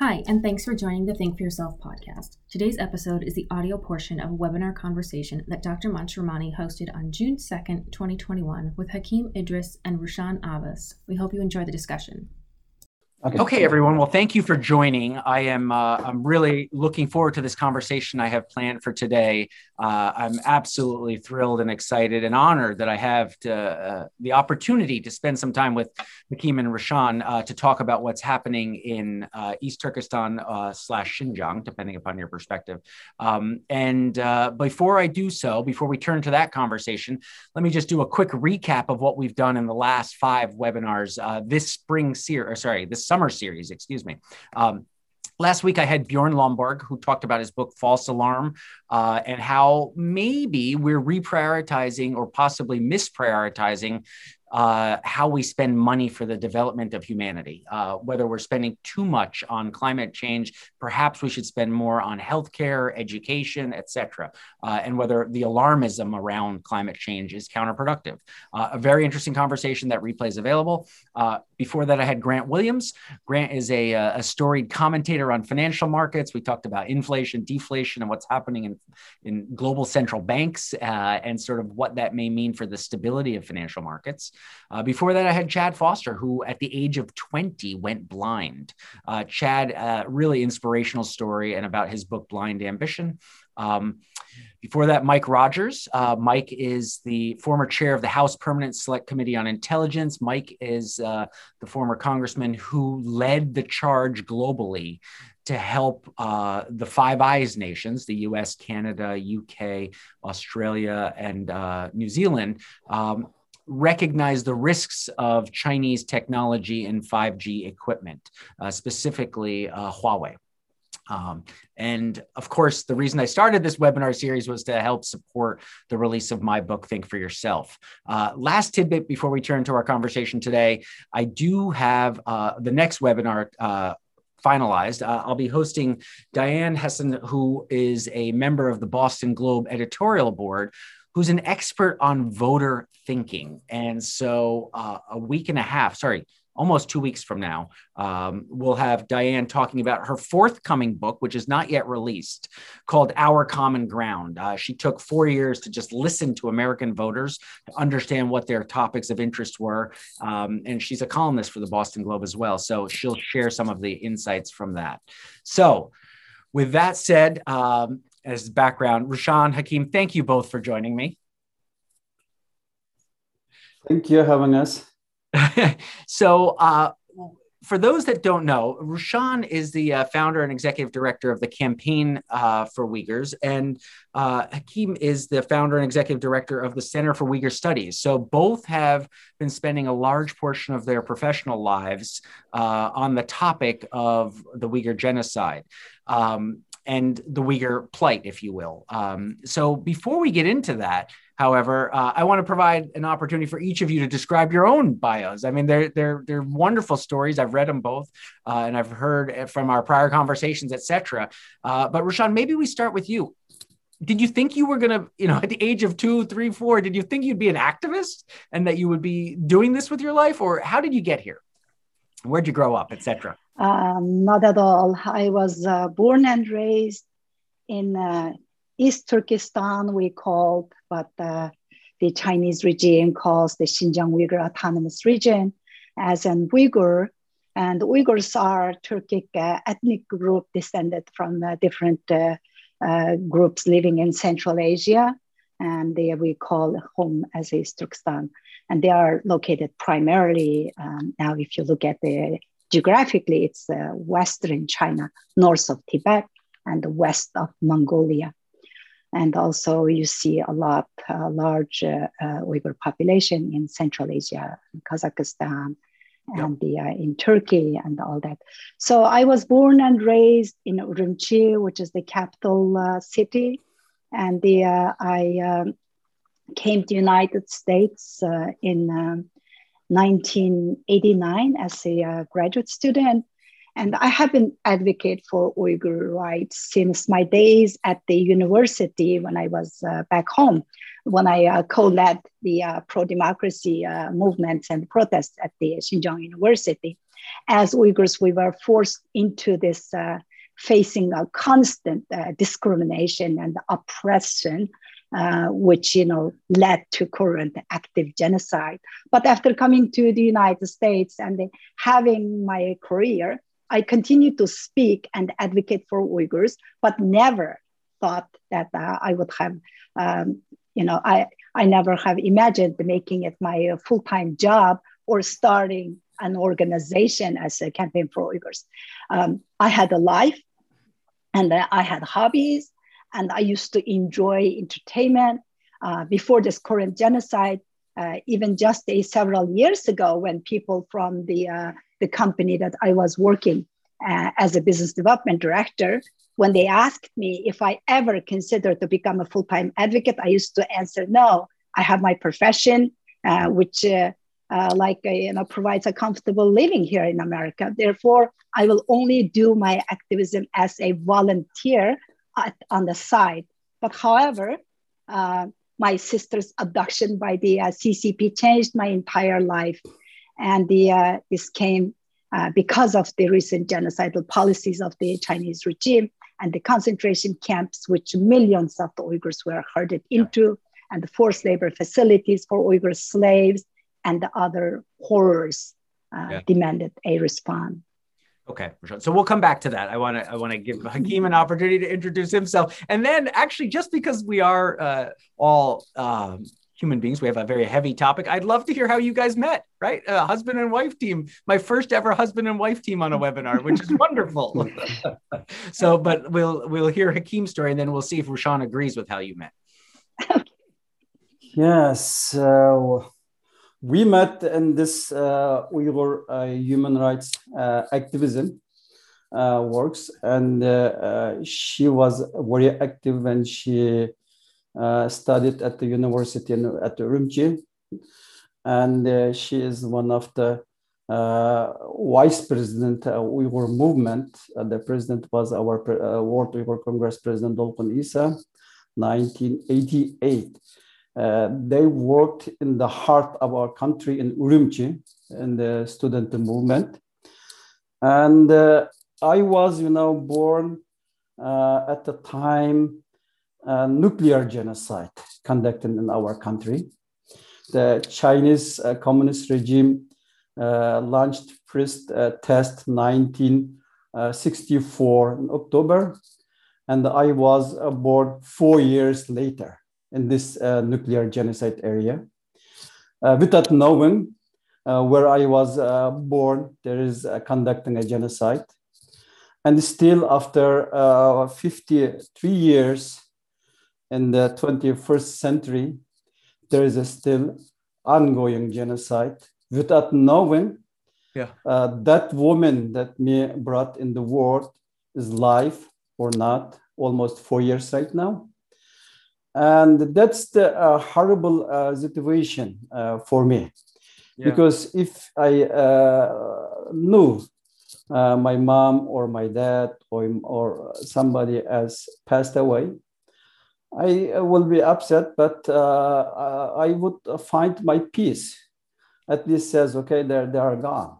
Hi, and thanks for joining the Think for Yourself podcast. Today's episode is the audio portion of a webinar conversation that Dr. Mantramani hosted on June 2nd, 2021 with Hakeem Idris and Rushan Abbas. We hope you enjoy the discussion. Okay, everyone. Well, thank you for joining. I'm really looking forward to this conversation I have planned for today. I'm absolutely thrilled and excited and honored that I have the opportunity to spend some time with Hakeem and Rushan to talk about what's happening in East Turkestan / Xinjiang, depending upon your perspective. Before I do so, before we turn to that conversation, let me just do a quick recap of what we've done in the last five webinars this summer series. Last week, I had Bjorn Lomborg, who talked about his book, False Alarm, and how maybe we're reprioritizing or possibly misprioritizing how we spend money for the development of humanity, whether we're spending too much on climate change, perhaps we should spend more on healthcare, education, etc., and whether the alarmism around climate change is counterproductive. A very interesting conversation that replay is available. Before that, I had Grant Williams. Grant is a storied commentator on financial markets. We talked about inflation, deflation, and what's happening in global central banks and sort of what that may mean for the stability of financial markets. Before that, I had Chad Foster, who at the age of 20 went blind. Chad, really inspirational story, and about his book, Blind Ambition. Before that, Mike Rogers. Mike is the former chair of the House Permanent Select Committee on Intelligence. Mike is the former congressman who led the charge globally to help the Five Eyes nations, the US, Canada, UK, Australia, and New Zealand, recognize the risks of Chinese technology and 5G equipment, specifically Huawei. And of course, the reason I started this webinar series was to help support the release of my book, Think for Yourself. Last tidbit before we turn to our conversation today, I do have the next webinar finalized. I'll be hosting Diane Hessen, who is a member of the Boston Globe editorial board, who's an expert on voter thinking. And so almost 2 weeks from now, we'll have Diane talking about her forthcoming book, which is not yet released, called Our Common Ground. She took 4 years to just listen to American voters, to understand what their topics of interest were. And she's a columnist for the Boston Globe as well. So she'll share some of the insights from that. So with that said, as background, Rushan, Hakeem, thank you both for joining me. Thank you for having us. So for those that don't know, Rushan is the founder and executive director of the Campaign for Uyghurs, and Hakeem is the founder and executive director of the Center for Uyghur Studies. So both have been spending a large portion of their professional lives on the topic of the Uyghur genocide. And the Uyghur plight, if you will. So before we get into that, however, I want to provide an opportunity for each of you to describe your own bios. I mean, they're wonderful stories. I've read them both, and I've heard from our prior conversations, et cetera. But Rushan, maybe we start with you. Did you think you were going to, at the age of 2, 3, 4, did you think you'd be an activist and that you would be doing this with your life? Or how did you get here? Where'd you grow up, et cetera? Not at all. I was born and raised in East Turkestan, we called, but the Chinese regime calls the Xinjiang Uyghur Autonomous Region as an Uyghur. And Uyghurs are Turkic ethnic group descended from different groups living in Central Asia. And they we call home as East Turkestan. And they are located primarily, now if you look at the geographically, it's Western China, north of Tibet and west of Mongolia. And also you see a large Uyghur population in Central Asia, Kazakhstan, and in Turkey and all that. So I was born and raised in Urumqi, which is the capital city. And I came to United States in 1989 as a graduate student. And I have been advocate for Uyghur rights since my days at the university when I was back home. when I co-led the pro-democracy movements and protests at the Xinjiang University, as Uyghurs, we were forced into this facing a constant discrimination and oppression, which led to current active genocide. But after coming to the United States and having my career, I continued to speak and advocate for Uyghurs, but never thought that I would have, I never have imagined making it my full-time job or starting an organization as a Campaign for Uyghurs. I had a life and I had hobbies and I used to enjoy entertainment. Before this current genocide, even just several years ago, when people from the company that I was working as a business development director, when they asked me if I ever considered to become a full-time advocate, I used to answer, no, I have my profession, which provides a comfortable living here in America. Therefore, I will only do my activism as a volunteer on the side. But however, my sister's abduction by the CCP changed my entire life. And this came because of the recent genocidal policies of the Chinese regime and the concentration camps, which millions of the Uyghurs were herded into, and the forced labor facilities for Uyghur slaves, and the other horrors demanded a response. Okay, so we'll come back to that. I want to give Hakeem an opportunity to introduce himself. And then actually, just because we are all human beings, we have a very heavy topic. I'd love to hear how you guys met, right? Husband and wife team, my first ever husband and wife team on a webinar, which is wonderful. So, but we'll hear Hakeem's story and then we'll see if Rushan agrees with how you met. Yes, so we met in this Uyghur human rights activism works, and she was very active when she studied at the university in, at Ürümqi, and she is one of the vice president of Uyghur movement. The president was our World Uyghur Congress president Dolkun Issa, 1988. They worked in the heart of our country in Ürümqi, in the student movement. And I was, born at the time nuclear genocide conducted in our country. The Chinese communist regime launched first test 1964 in October, and I was born 4 years later in this nuclear genocide area. Without knowing where I was born, there is conducting a genocide. And still after 53 years in the 21st century, there is a still ongoing genocide. Without knowing, that woman that me brought in the world is alive or not, almost 4 years right now. And that's the horrible situation for me, because if I knew my mom or my dad or somebody else passed away, I will be upset, but I would find my peace. At least says, okay, they are gone.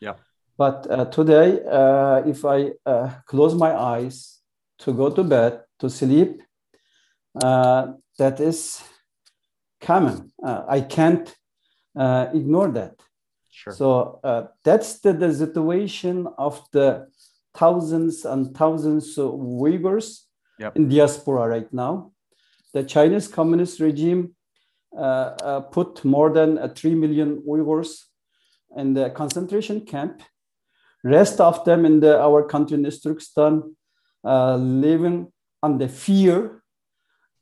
Yeah. But today, if I close my eyes to go to bed, to sleep, that is common. I can't ignore that. Sure. So that's the situation of the thousands and thousands of Uyghurs in diaspora right now. The Chinese communist regime put more than 3 million Uyghurs in the concentration camp. Rest of them in our country in East Turkestan living on the fear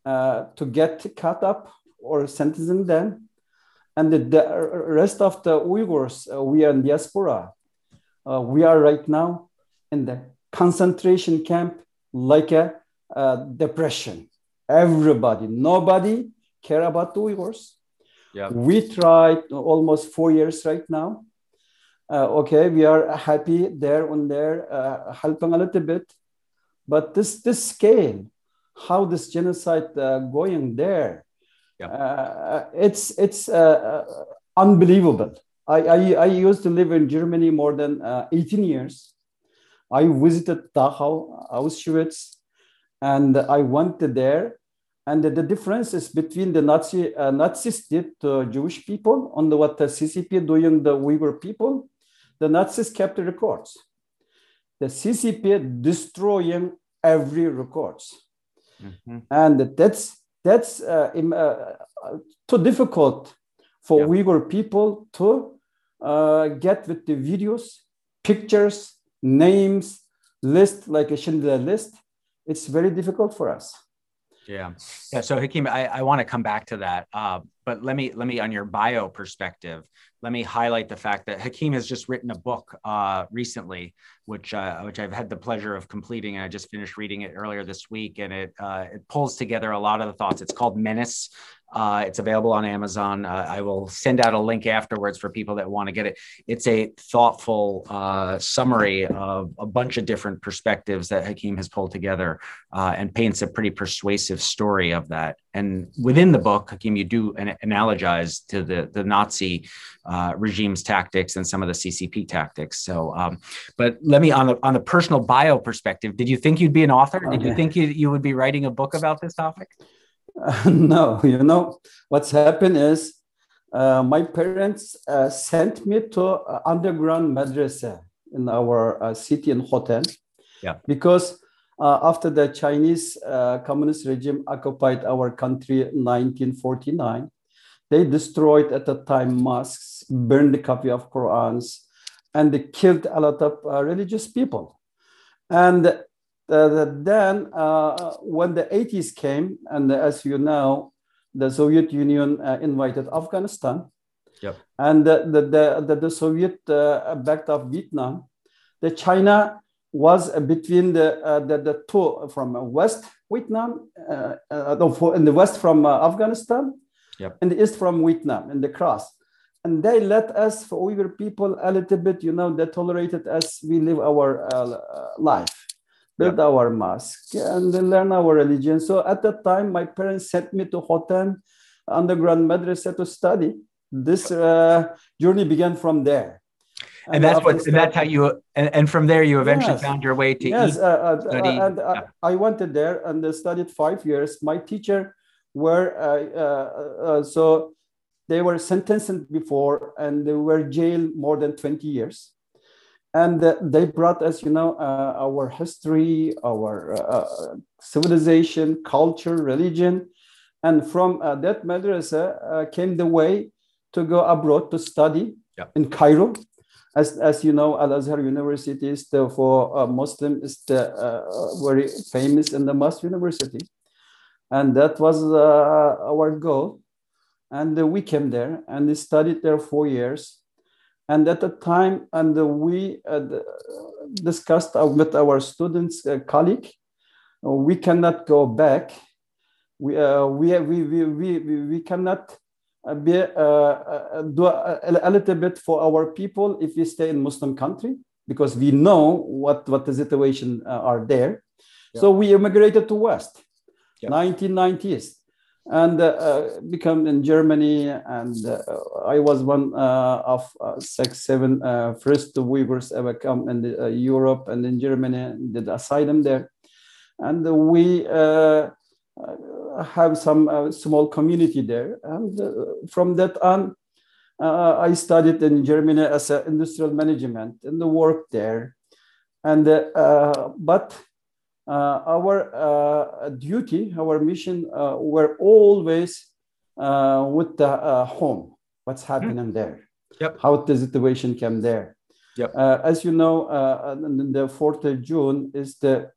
to get caught up or sentencing them. And the rest of the Uyghurs, we are in diaspora. We are right now in the concentration camp like a depression. Everybody, nobody care about the Uyghurs. Yeah. We tried almost 4 years right now. Okay, we are happy there and there, helping a little bit. But this scale, how this genocide going there, Yeah. It's unbelievable. I used to live in Germany more than 18 years. I visited Dachau, Auschwitz, and I went there. And the differences between the Nazis did to Jewish people and what the CCP doing the Uyghur people, the Nazis kept the records. The CCP destroying every records. Mm-hmm. And that's too difficult for Uyghur people to get with the videos, pictures, names, list, like a Schindler list. It's very difficult for us. Yeah. Yeah. So Hakeem, I want to come back to that, but let me on your bio perspective, let me highlight the fact that Hakeem has just written a book recently, which I've had the pleasure of completing, and I just finished reading it earlier this week, and it pulls together a lot of the thoughts. It's called Menace. It's available on Amazon. I will send out a link afterwards for people that want to get it. It's a thoughtful summary of a bunch of different perspectives that Hakeem has pulled together and paints a pretty persuasive story of that. And within the book, Hakeem, you do analogize to the Nazi regime's tactics and some of the CCP tactics. So, but let me, on the personal bio perspective, did you think you'd be an author? Okay. Did you think you would be writing a book about this topic? No, you know, what's happened is my parents sent me to underground madrasa in our city in Hotan. Yeah. Because after the Chinese communist regime occupied our country in 1949, they destroyed at the time mosques, burned the copy of Qurans, and they killed a lot of religious people. And then when the 80s came, and as you know, the Soviet Union invited Afghanistan, yep. And the Soviet backed up Vietnam. The China was between the two from West Vietnam, in the West from Afghanistan, yep. And the East from Vietnam, in the cross. And they let us, for Uyghur people, a little bit, you know, they tolerated us, we live our life. Build our mosque and then learn our religion. So at that time, my parents sent me to Hotan underground madrasa to study. This journey began from there. And that's how you, and from there you eventually found your way to East. I went there and studied 5 years. My teacher were, so they were sentenced before and they were jailed more than 20 years. And they brought us, you know, our history, our civilization, culture, religion. And from that madrasa came the way to go abroad to study in Cairo. As you know, Al-Azhar University is for Muslim, is the, very famous and the most university. And that was our goal. And we came there and we studied there 4 years. And at the time, and we discussed with our students, colleague, we cannot go back. We cannot be do a little bit for our people if we stay in Muslim country, because we know what the situation are there. Yeah. So we immigrated to West, 1990s. And become in Germany, and I was one of 6, 7 first Uyghurs ever come in the, Europe and in Germany, did asylum there. And we have some small community there. And from that on, I studied in Germany as an industrial management and worked there. And but our duty, our mission, were always with the home, what's happening there, how the situation came there. Yep. As you know, on the 4th of June is the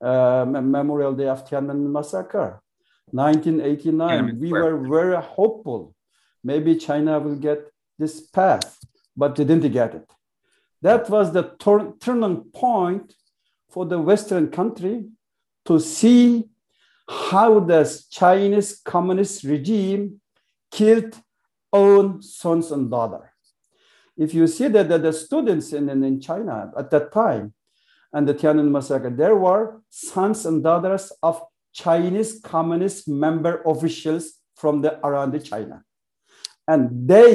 Memorial Day of Tiananmen Massacre, 1989. Tiananmen Square. Were very hopeful. Maybe China will get this path, but they didn't get it. That was the turning point for the Western country to see how the Chinese communist regime killed own sons and daughters. If you see that the students in China at that time and the Tiananmen massacre, there were sons and daughters of Chinese communist member officials from around China. And they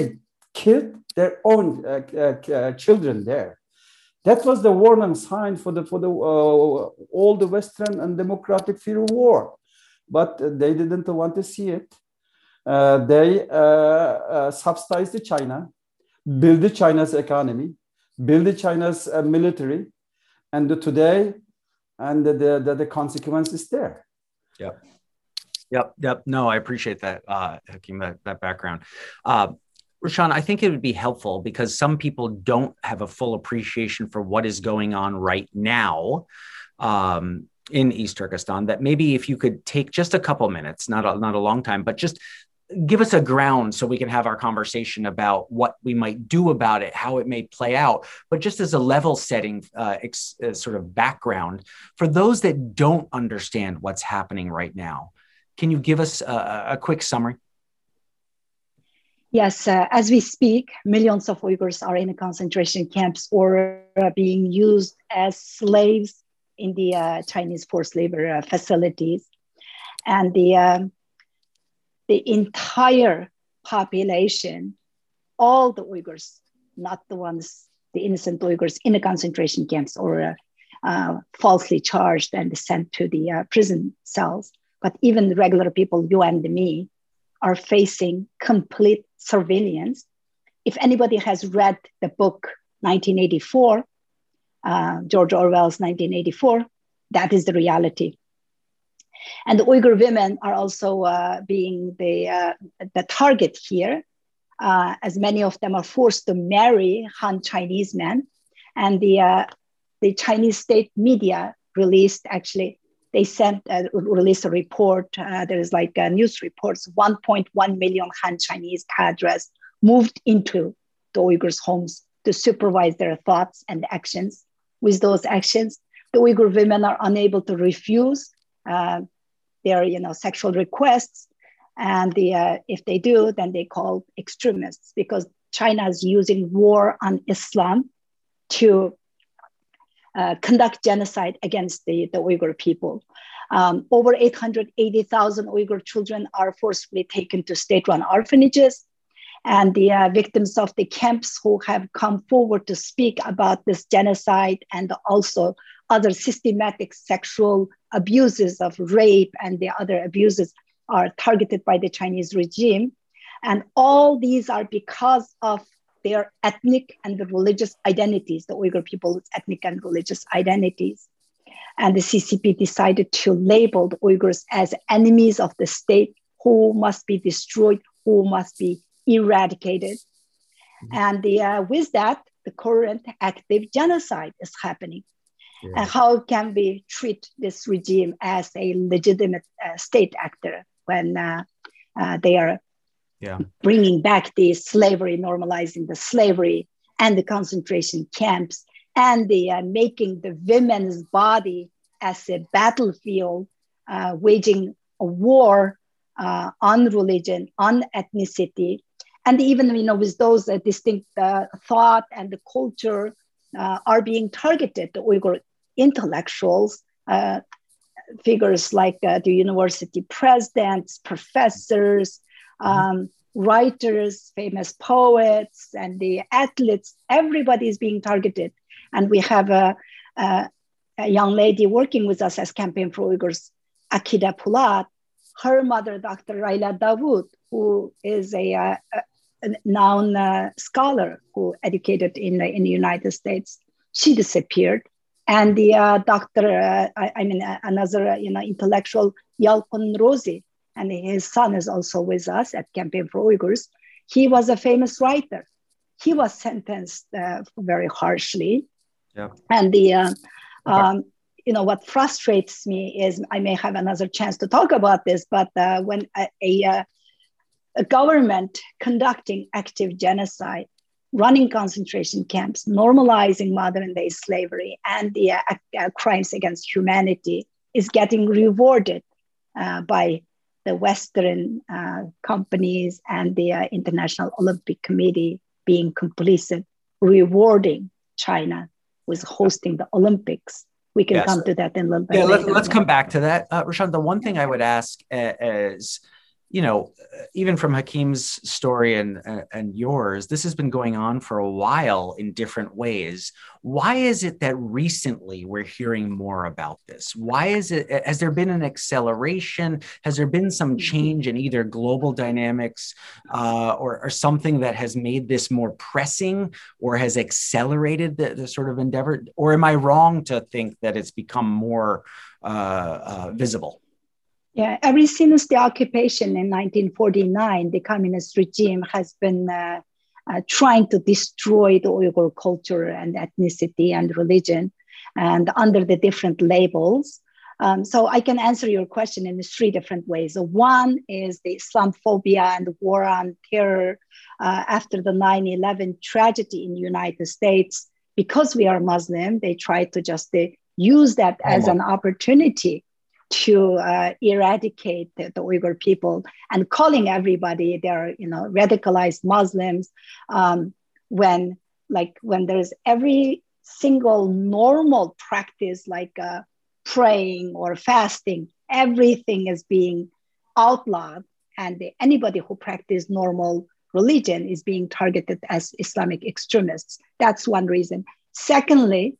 killed their own children there. That was the warning sign for all the Western and democratic fear of war. But they didn't want to see it. They subsidized China, built China's economy, built China's military. And today, and the consequence is there. Yep. Yep. Yep. No, I appreciate that, Hakeem, that background. Rushan, I think it would be helpful because some people don't have a full appreciation for what is going on right now in East Turkestan, that maybe if you could take just a couple minutes, not a long time, but just give us a ground so we can have our conversation about what we might do about it, how it may play out, but just as a level setting sort of background for those that don't understand what's happening right now. Can you give us a quick summary? Yes, as we speak, millions of Uyghurs are in concentration camps or being used as slaves in the Chinese forced labor facilities. And the entire population, all the Uyghurs, not the ones, the innocent Uyghurs in the concentration camps or falsely charged and sent to the prison cells, but even the regular people, you and me, are facing complete surveillance. If anybody has read the book 1984, George Orwell's 1984, that is the reality. And the Uyghur women are also being the target here, as many of them are forced to marry Han Chinese men. And the Chinese state media released, actually, they released a report. There is like news reports, 1.1 million Han Chinese cadres moved into the Uyghurs' homes to supervise their thoughts and actions. With those actions, the Uyghur women are unable to refuse their sexual requests. And if they do, then they call extremists because China is using war on Islam to conduct genocide against the Uyghur people. Over 880,000 Uyghur children are forcibly taken to state-run orphanages. And the victims of the camps who have come forward to speak about this genocide and also other systematic sexual abuses of rape and the other abuses are targeted by the Chinese regime. And all these are because of their ethnic and the religious identities, the Uyghur people with ethnic and religious identities. And the CCP decided to label the Uyghurs as enemies of the state who must be destroyed, who must be eradicated. Mm-hmm. And with that, the current active genocide is happening. Yeah. And how can we treat this regime as a legitimate state actor when they are bringing back the slavery, normalizing the slavery and the concentration camps and the making the women's body as a battlefield, waging a war on religion, on ethnicity, and even with those distinct thought and the culture are being targeted. The Uyghur intellectuals, figures like the university presidents, professors, writers, famous poets, and the athletes, everybody is being targeted. And we have a young lady working with us as Campaign for Uyghurs, Akida Pulat, her mother, Dr. Raila Dawood, who is a known scholar who educated in the United States. She disappeared. And the another intellectual, Yalkun Rozi, and his son is also with us at Campaign for Uyghurs. He was a famous writer. He was sentenced very harshly. Yeah. And the, what frustrates me is, I may have another chance to talk about this, but when a government conducting active genocide, running concentration camps, normalizing modern-day slavery and the crimes against humanity is getting rewarded by the Western companies and the International Olympic Committee being complicit, rewarding China with hosting the Olympics. We can come to that in a little bit. Yeah, let's come back to that. Rushan, the one thing I would ask is you know, even from Hakeem's story and yours, this has been going on for a while in different ways. Why is it that recently we're hearing more about this? Why is it, has there been an acceleration? Has there been some change in either global dynamics or something that has made this more pressing or has accelerated the sort of endeavor? Or am I wrong to think that it's become more visible? Yeah, ever since the occupation in 1949, the communist regime has been trying to destroy the Uyghur culture and ethnicity and religion, and under the different labels. So I can answer your question in three different ways. So one is the Islamophobia and war on terror after the 9/11 tragedy in the United States. Because we are Muslim, they try to just use that as an opportunity to eradicate the Uyghur people, and calling everybody they're, you know, radicalized Muslims, when there's every single normal practice like praying or fasting, everything is being outlawed, and anybody who practices normal religion is being targeted as Islamic extremists. That's one reason. Secondly,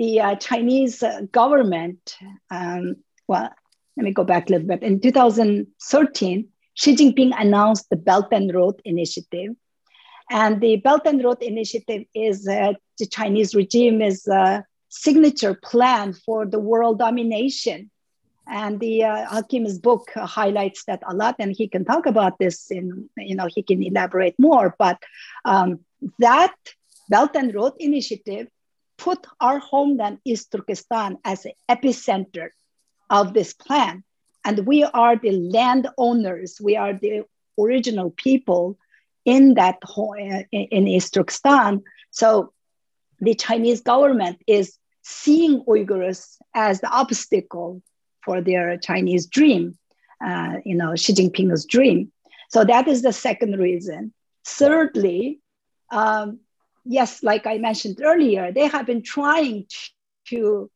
the Chinese government, well, let me go back a little bit. In 2013, Xi Jinping announced the Belt and Road Initiative. And the Belt and Road Initiative is the Chinese regime's signature plan for the world domination. And the Hakeem's book highlights that a lot, and he can talk about this in, you know, he can elaborate more, but that Belt and Road Initiative put our homeland, East Turkestan, as an epicenter of this plan. And we are the landowners. We are the original people in that in East Turkestan. So the Chinese government is seeing Uyghurs as the obstacle for their Chinese dream, you know, Xi Jinping's dream. So that is the second reason. Thirdly, yes, like I mentioned earlier, they have been trying to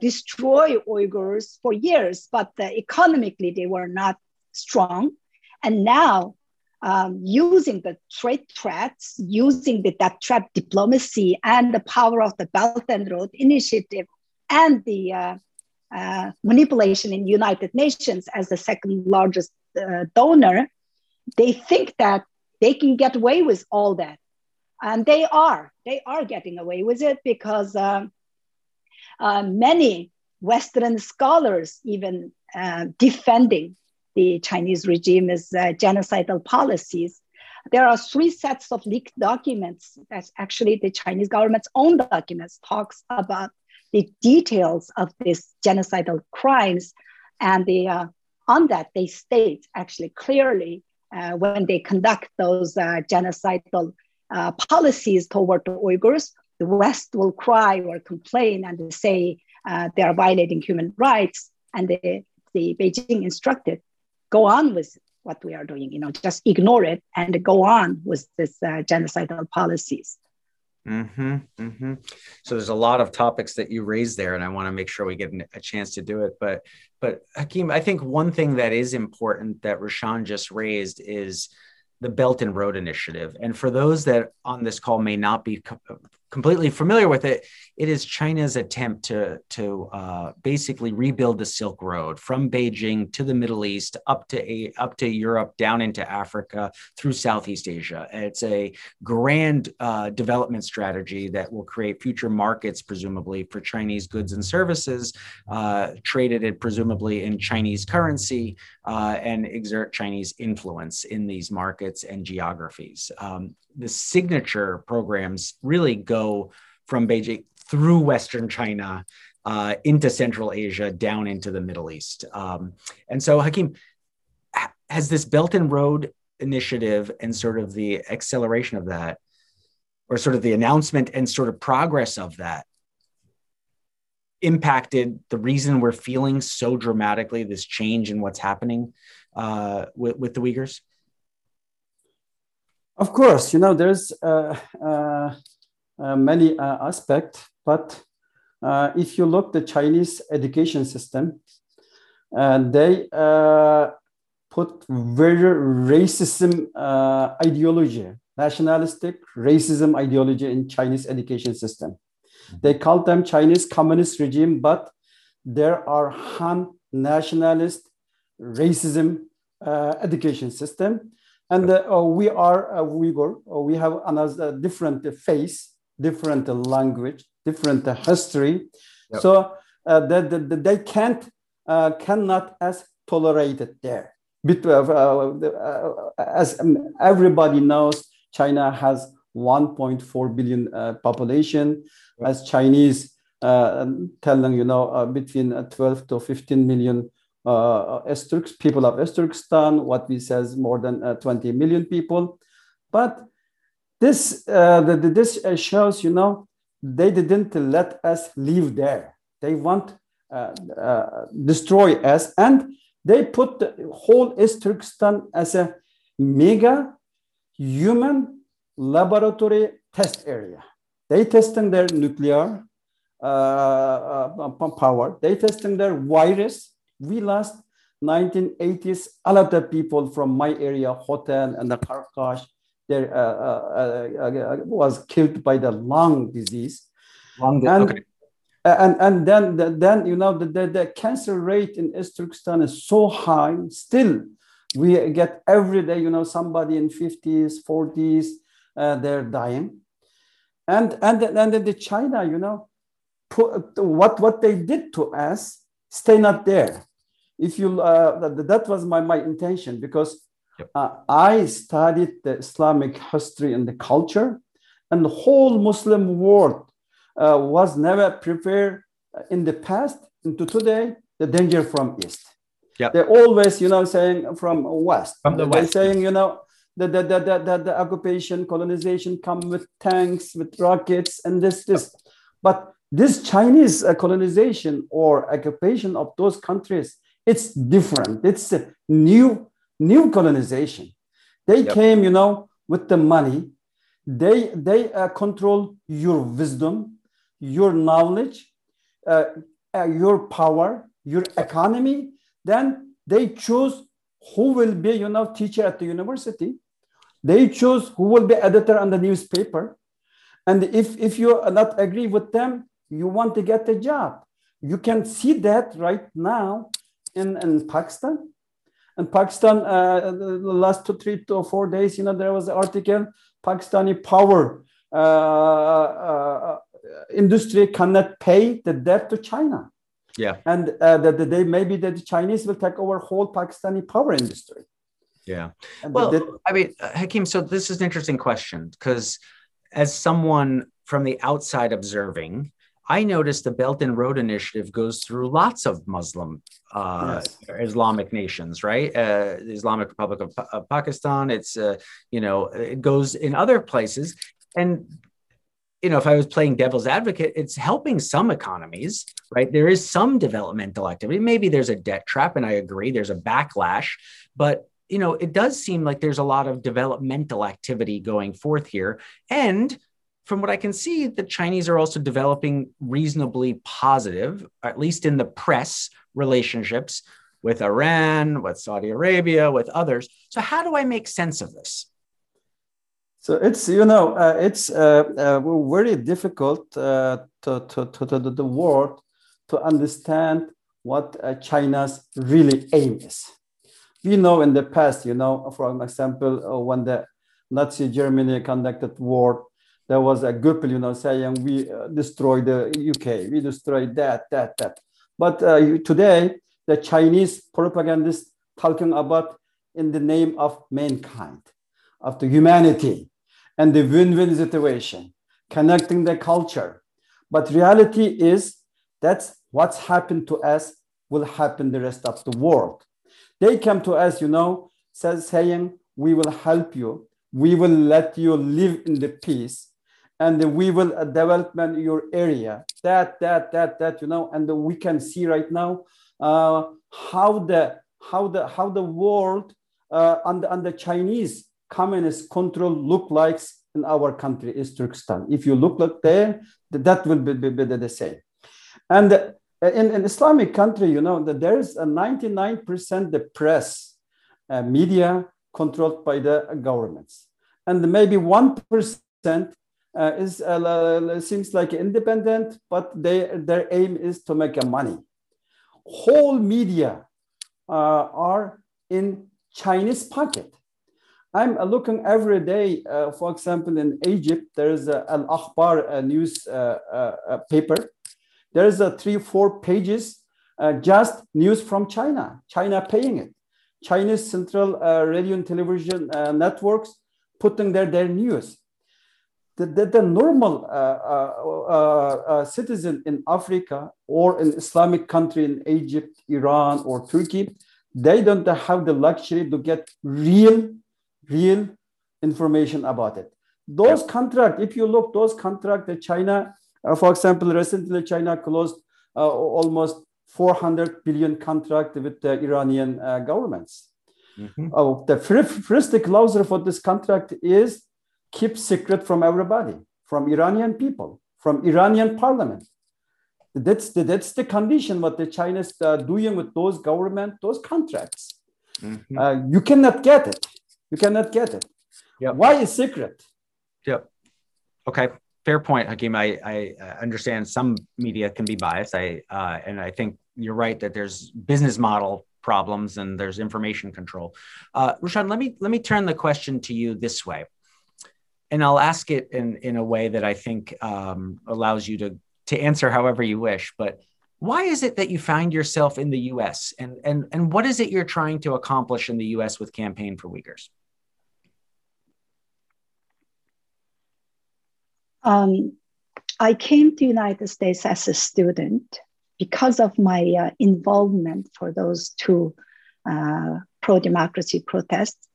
destroy Uyghurs for years, but economically they were not strong. And now, using the trade threats, using the death trap diplomacy and the power of the Belt and Road Initiative and the manipulation in United Nations as the second largest donor, they think that they can get away with all that. And they are getting away with it, because many Western scholars even defending the Chinese regime's genocidal policies. There are three sets of leaked documents. That's actually the Chinese government's own documents, talks about the details of these genocidal crimes. And on that, they state actually clearly when they conduct those genocidal policies toward the Uyghurs, the West will cry or complain and say they are violating human rights. And the Beijing instructed, go on with what we are doing, you know, just ignore it and go on with this genocidal policies. Mm-hmm, mm-hmm. So there's a lot of topics that you raised there, and I want to make sure we get a chance to do it. But Hakeem, I think one thing that is important that Rushan just raised is the Belt and Road Initiative. And for those that on this call may not be completely familiar with it, it is China's attempt to basically rebuild the Silk Road from Beijing to the Middle East, up to Europe, down into Africa, through Southeast Asia. It's a grand development strategy that will create future markets, presumably, for Chinese goods and services, traded it presumably in Chinese currency, and exert Chinese influence in these markets and geographies. The signature programs really go from Beijing through Western China into Central Asia, down into the Middle East. And so, Hakeem, has this Belt and Road Initiative and sort of the acceleration of that, or sort of the announcement and sort of progress of that, impacted the reason we're feeling so dramatically this change in what's happening with the Uyghurs? Of course, you know, there's many aspects, but if you look at the Chinese education system, they put very racism ideology, nationalistic racism ideology in Chinese education system. They called them Chinese communist regime, but there are Han nationalist racism education system. And we are Uyghur, we have another different face, different language, different history. Yep. So they cannot as tolerate it there. As everybody knows, China has 1.4 billion population, yep. As Chinese telling, you know, between 12 to 15 million people of East Turkestan, what we says more than 20 million people. But this this shows, you know, they didn't let us live there. They want destroy us, and they put the whole East Turkestan as a mega human laboratory test area. They testing their nuclear power. They testing their virus. We lost 1980s, a lot of people from my area, Hotan and the Karkash, they was killed by the lung disease. And then you know, the cancer rate in East Turkestan is so high. Still, we get every day, you know, somebody in 50s, 40s, they're dying. And the China, you know, what they did to us, stay not there. If you, that was my intention, because yep. I studied the Islamic history and the culture, and the whole Muslim world was never prepared in the past into today, the danger from East. Yep. They're always, you know, saying from West. From the West. They're saying, you know, the occupation, colonization come with tanks, with rockets, and this. But this Chinese colonization or occupation of those countries, it's different. It's a new colonization. They yep. came, you know, with the money. They control your wisdom, your knowledge, your power, your economy. Then they choose who will be, you know, teacher at the university. They choose who will be editor on the newspaper. And if you not agree with them, you want to get a job. You can see that right now in Pakistan. In Pakistan, the last 3 to 4 days, you know, there was an article, Pakistani power industry cannot pay the debt to China. Yeah. And maybe the Chinese will take over whole Pakistani power industry. Yeah. And well, I mean, Hakeem, so this is an interesting question, because as someone from the outside observing, I noticed the Belt and Road Initiative goes through lots of Muslim Islamic nations, right? The Islamic Republic of Pakistan, it's, you know, it goes in other places. And, you know, if I was playing devil's advocate, it's helping some economies, right? There is some developmental activity. Maybe there's a debt trap, and I agree, there's a backlash, but you know, it does seem like there's a lot of developmental activity going forth here. And from what I can see, the Chinese are also developing reasonably positive, at least in the press, relationships with Iran, with Saudi Arabia, with others. So how do I make sense of this? So it's, you know, it's very difficult to the world to understand what China's really aim is. We know in the past, you know, for example, when the Nazi Germany conducted war, there was a group, you know, saying we destroyed the UK, we destroyed that. But today, the Chinese propagandists talking about in the name of mankind, of the humanity, and the win-win situation, connecting the culture. But reality is that's what's happened to us will happen the rest of the world. They come to us, you know, saying, we will help you. We will let you live in the peace. And we will develop your area. You know, and we can see right now how the world and the Chinese communist control look like in our country, East Turkestan. If you look like there, that will be the same. And in Islamic country, you know, that there is a 99% the press, media controlled by the governments, and maybe 1% seems like independent, but their aim is to make money. Whole media are in Chinese pocket. I'm looking every day, for example, in Egypt, there is Al Akhbar news paper. There is 3-4 pages, just news from China, China paying it. Chinese Central Radio and Television networks putting their news. The normal citizen in Africa or in Islamic country in Egypt, Iran, or Turkey, they don't have the luxury to get real information about it. Those contracts, if you look, those contracts that China, for example, recently China closed almost 400 billion contract with the Iranian governments. Mm-hmm. The first clause for this contract is keep secret from everybody, from Iranian people, from Iranian parliament. That's the condition what the Chinese are doing with those government, those contracts. Mm-hmm. You cannot get it. You cannot get it. Yep. Why is secret? Yep. Okay. Fair point, Hakeem. I understand some media can be biased. And I think you're right that there's business model problems and there's information control. Rushan, let me turn the question to you this way. And I'll ask it in a way that I think allows you to answer however you wish. But why is it that you find yourself in the US? And what is it you're trying to accomplish in the US with Campaign for Uyghurs? I came to United States as a student because of my involvement for those two pro-democracy protests.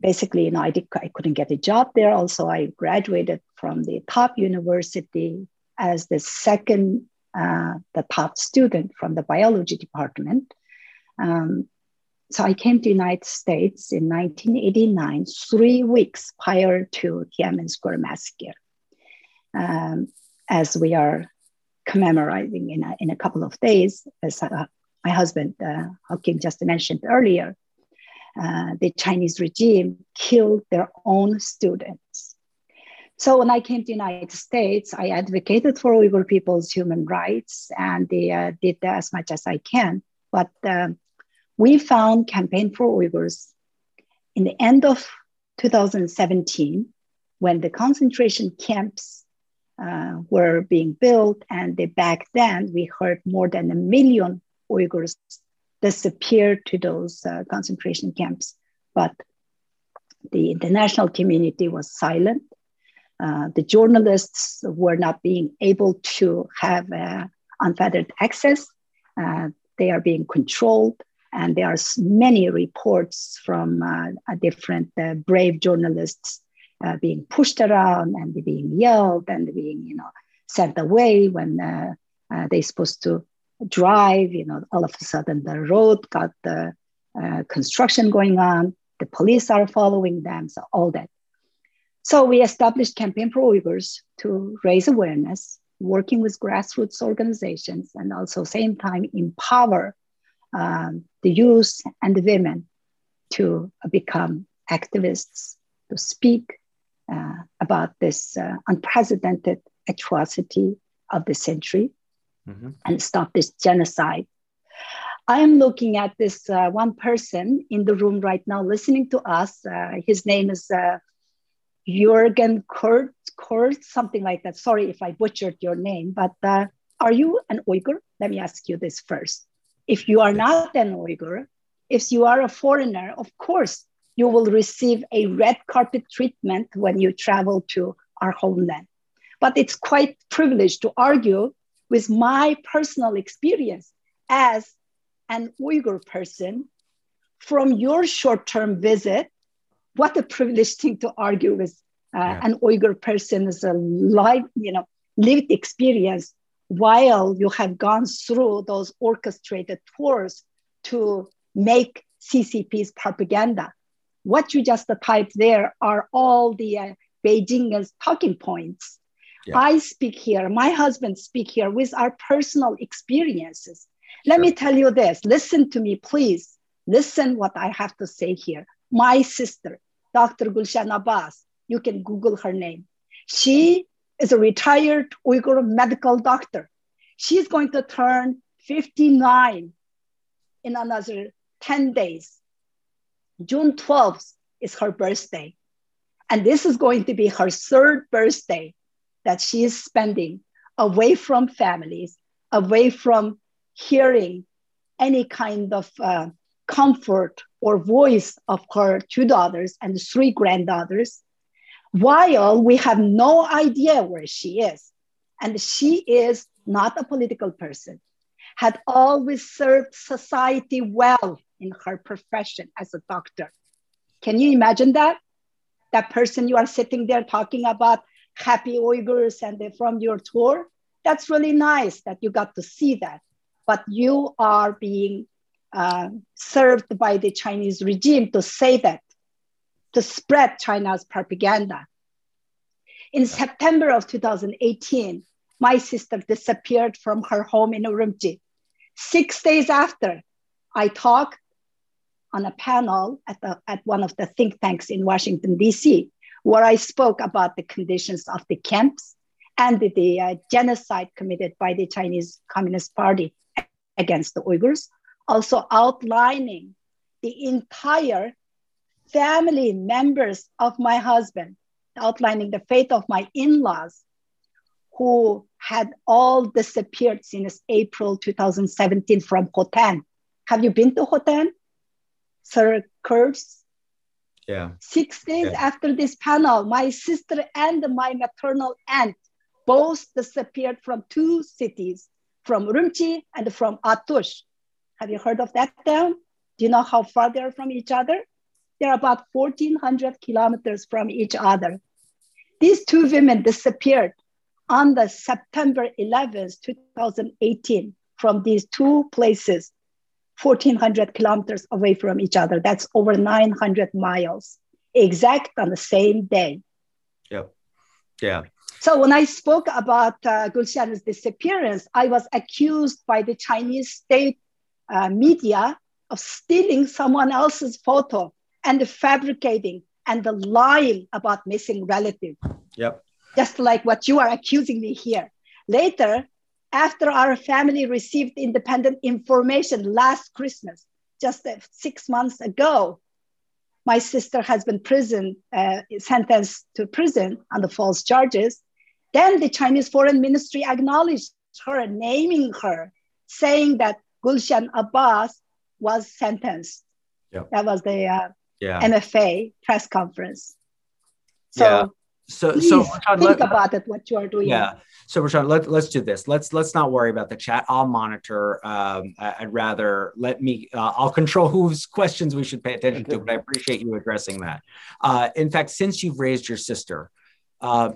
Basically, you know, I couldn't get a job there. Also, I graduated from the top university as the second, the top student from the biology department. So I came to United States in 1989, 3 weeks prior to Tiananmen Square massacre, as we are commemorating in a couple of days, as my husband, Hakeem, just mentioned earlier. The Chinese regime killed their own students. So when I came to the United States, I advocated for Uyghur people's human rights and they did as much as I can. But we found Campaign for Uyghurs in the end of 2017, when the concentration camps were being built, and back then we heard more than 1 million Uyghurs disappeared to those concentration camps. But the international community was silent. The journalists were not being able to have unfettered access. They are being controlled. And there are many reports from different brave journalists being pushed around and being yelled and being, you know, sent away when they're supposed to drive. You know, all of a sudden the road got the construction going on. The police are following them, so all that. So we established Campaign for Uyghurs to raise awareness, working with grassroots organizations, and also same time empower the youth and the women to become activists, to speak about this unprecedented atrocity of the century, mm-hmm. and stop this genocide. I am looking at this one person in the room right now listening to us. His name is Jürgen Kurt, something like that. Sorry if I butchered your name, but are you an Uyghur? Let me ask you this first. If you are not an Uyghur, if you are a foreigner, of course, you will receive a red carpet treatment when you travel to our homeland. But it's quite privileged to argue with my personal experience as an Uyghur person from your short-term visit. What a privileged thing to argue with an Uyghur person's life, you know, lived experience, while you have gone through those orchestrated tours to make CCP's propaganda. What you just typed there are all the Beijing's talking points. Yeah. I speak here, my husband speak here with our personal experiences. Let me tell you this, listen to me, please. Listen what I have to say here. My sister, Dr. Gulshan Abbas, you can Google her name. She is a retired Uyghur medical doctor. She's going to turn 59 in another 10 days. June 12th is her birthday. And this is going to be her third birthday that she is spending away from families, away from hearing any kind of comfort or voice of her two daughters and three granddaughters, while we have no idea where she is. And she is not a political person, had always served society well in her profession as a doctor. Can you imagine that? That person you are sitting there talking about happy Uyghurs and they're from your tour, that's really nice that you got to see that. But you are being served by the Chinese regime to say that, to spread China's propaganda. In September of 2018, my sister disappeared from her home in Urumqi. 6 days after, I talked on a panel at one of the think tanks in Washington, DC, where I spoke about the conditions of the camps and the genocide committed by the Chinese Communist Party against the Uyghurs, also outlining the entire family members of my husband, outlining the fate of my in-laws, who had all disappeared since April 2017 from Hotan. Have you been to Hotan, Sir Kurtz? Yeah. 6 days after this panel, my sister and my maternal aunt both disappeared from two cities, from Urumqi and from Atush. Have you heard of that town? Do you know how far they are from each other? They're about 1,400 kilometers from each other. These two women disappeared on the September 11th, 2018 from these two places, 1,400 kilometers away from each other. That's over 900 miles, exact on the same day. Yeah, yeah. So when I spoke about Gulshan's disappearance, I was accused by the Chinese state media of stealing someone else's photo and fabricating and lying about missing relatives. Yep. Just like what you are accusing me here. Later, after our family received independent information last Christmas, just 6 months ago, my sister has been sentenced to prison on the false charges. Then the Chinese Foreign Ministry acknowledged her, naming her, saying that Gulshan Abbas was sentenced. Yep. That was the MFA press conference. So. Yeah. So Rushan, think about it, what you are doing. Yeah. So Rushan, let's do this. Let's not worry about the chat. I'll monitor. I'd rather I'll control whose questions we should pay attention to, but I appreciate you addressing that. In fact, since you've raised your sister,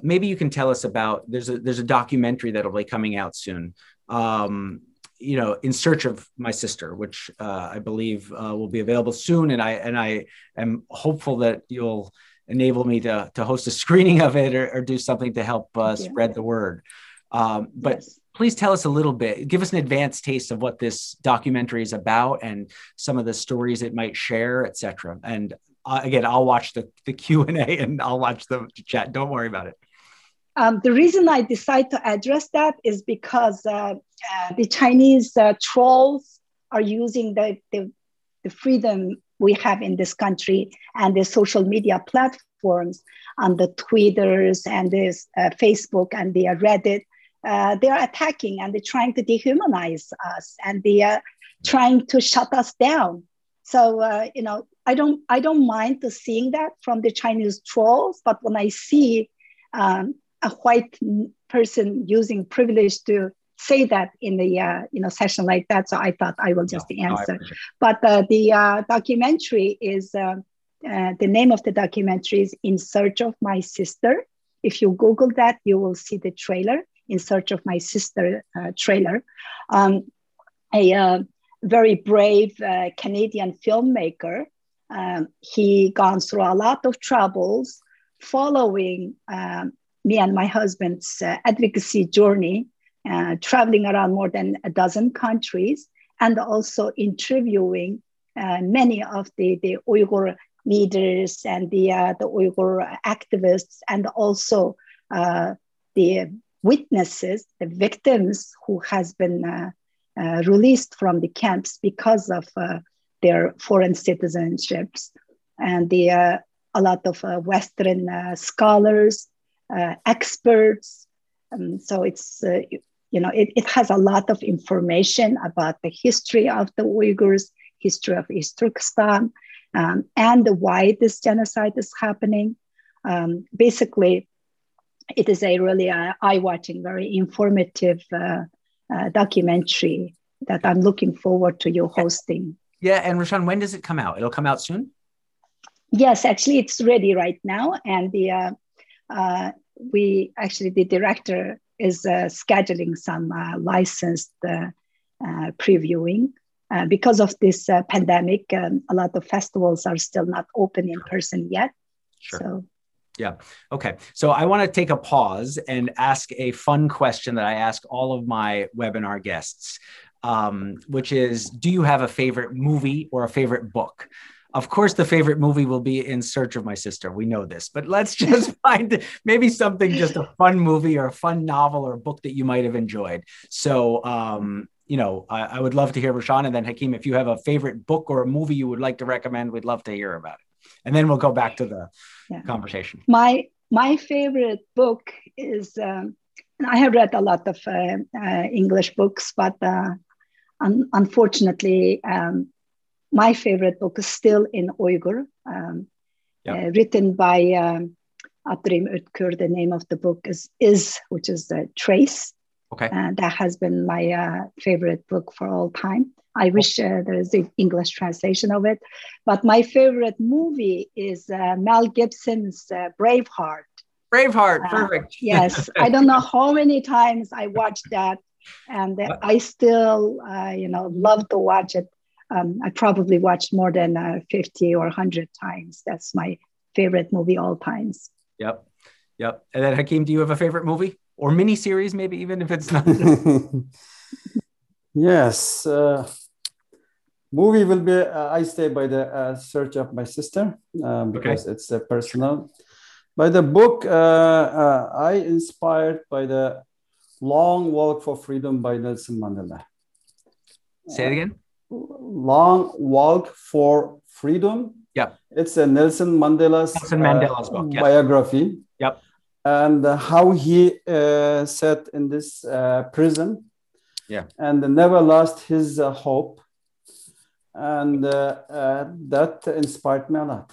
maybe you can tell us about, there's a documentary that'll be coming out soon. You know, In Search of My Sister, which I believe will be available soon. And I am hopeful that you'll enable me to host a screening of it or do something to help spread the word. But please tell us a little bit, give us an advanced taste of what this documentary is about and some of the stories it might share, et cetera. And again, I'll watch the Q&A and I'll watch the chat. Don't worry about it. The reason I decide to address that is because the Chinese trolls are using the freedom we have in this country and the social media platforms on the Twitters and this Facebook and the Reddit. They're attacking and they're trying to dehumanize us and they are trying to shut us down. So, you know, I don't mind to seeing that from the Chinese trolls, but when I see a white person using privilege to say that in the session like that, so I thought I will just answer. But the documentary is the name of the documentary is In Search of My Sister. If you Google that, you will see the trailer, In Search of My Sister trailer. A very brave Canadian filmmaker. He gone through a lot of troubles following me and my husband's advocacy journey, traveling around more than a dozen countries, and also interviewing many of the Uyghur leaders and the Uyghur activists, and also the witnesses, the victims who has been released from the camps because of their foreign citizenships, and a lot of Western scholars, experts. So it's it has a lot of information about the history of the Uyghurs, history of East Turkestan, and why this genocide is happening. Basically, it is a really eye-watching, very informative documentary that I'm looking forward to you hosting. Yeah, and Rushan, when does it come out? It'll come out soon? Yes, actually, it's ready right now. And the director is scheduling some licensed previewing. Because of this pandemic, a lot of festivals are still not open in person yet. Sure. So. Yeah. Okay. So I want to take a pause and ask a fun question that I ask all of my webinar guests, which is, do you have a favorite movie or a favorite book? Of course, the favorite movie will be In Search of My Sister. We know this, but let's just find maybe something, just a fun movie or a fun novel or a book that you might have enjoyed. So, I would love to hear Rushan, and then Hakeem, if you have a favorite book or a movie you would like to recommend, we'd love to hear about it. And then we'll go back to the conversation. My favorite book is, I have read a lot of English books, but unfortunately, my favorite book is still in Uyghur, written by Abdurim Ötkür. The name of the book is Trace. Okay. That has been my favorite book for all time. I wish there is an English translation of it. But my favorite movie is Mel Gibson's Braveheart. Braveheart, perfect. Yes, I don't know how many times I watched that, and I still, love to watch it. I probably watched more than 50 or 100 times. That's my favorite movie all times. Yep. And then Hakeem, do you have a favorite movie or miniseries, maybe, even if it's not? Yes. Movie will be, I stay by the Search of My Sister, because it's personal. By the book, I inspired by the Long Walk for Freedom by Nelson Mandela. Say it again. Long Walk for Freedom. Yeah. It's a Nelson Mandela's book, biography. Yep. And how he sat in this prison. Yeah. And never lost his hope. And that inspired me a lot.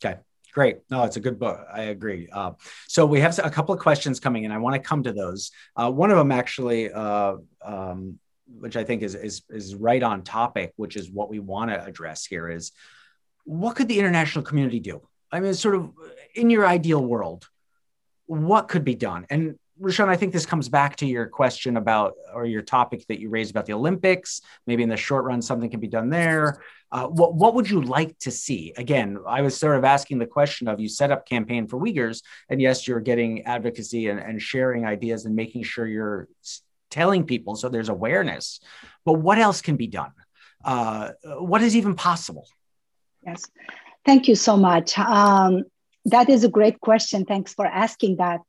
Okay. Great. No, it's a good book. I agree. So we have a couple of questions coming in. I want to come to those. One of them actually, which I think is right on topic, which is what we want to address here, is what could the international community do? I mean, sort of in your ideal world, what could be done? And Rushan, I think this comes back to your question about, or your topic that you raised about the Olympics. Maybe in the short run, something can be done there. What would you like to see? Again, I was sort of asking the question of, you set up Campaign for Uyghurs, and yes, you're getting advocacy and sharing ideas and making sure you're telling people so there's awareness, but what else can be done? What is even possible? Yes, thank you so much. That is a great question. Thanks for asking that.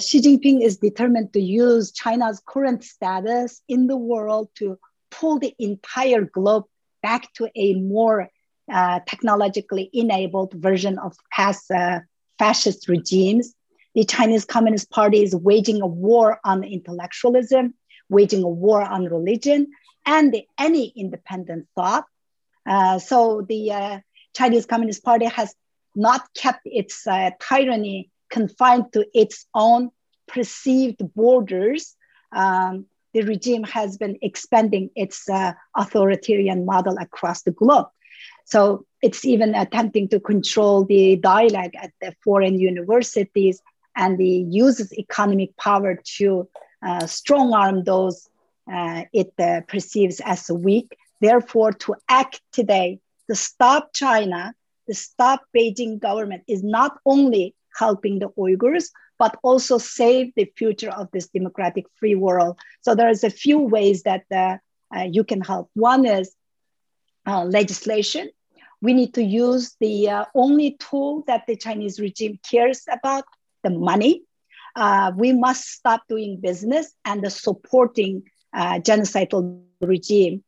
Xi Jinping is determined to use China's current status in the world to pull the entire globe back to a more technologically enabled version of past fascist regimes. The Chinese Communist Party is waging a war on intellectualism, waging a war on religion, and any independent thought. So the Chinese Communist Party has not kept its tyranny confined to its own perceived borders. The regime has been expanding its authoritarian model across the globe. So it's even attempting to control the dialogue at the foreign universities, and it uses economic power to strong-arm those it perceives as weak. Therefore, to act today to stop China, to stop Beijing government, is not only helping the Uyghurs, but also save the future of this democratic free world. So there's a few ways that you can help. One is legislation. We need to use the only tool that the Chinese regime cares about, the money. We must stop doing business and the supporting genocidal regime.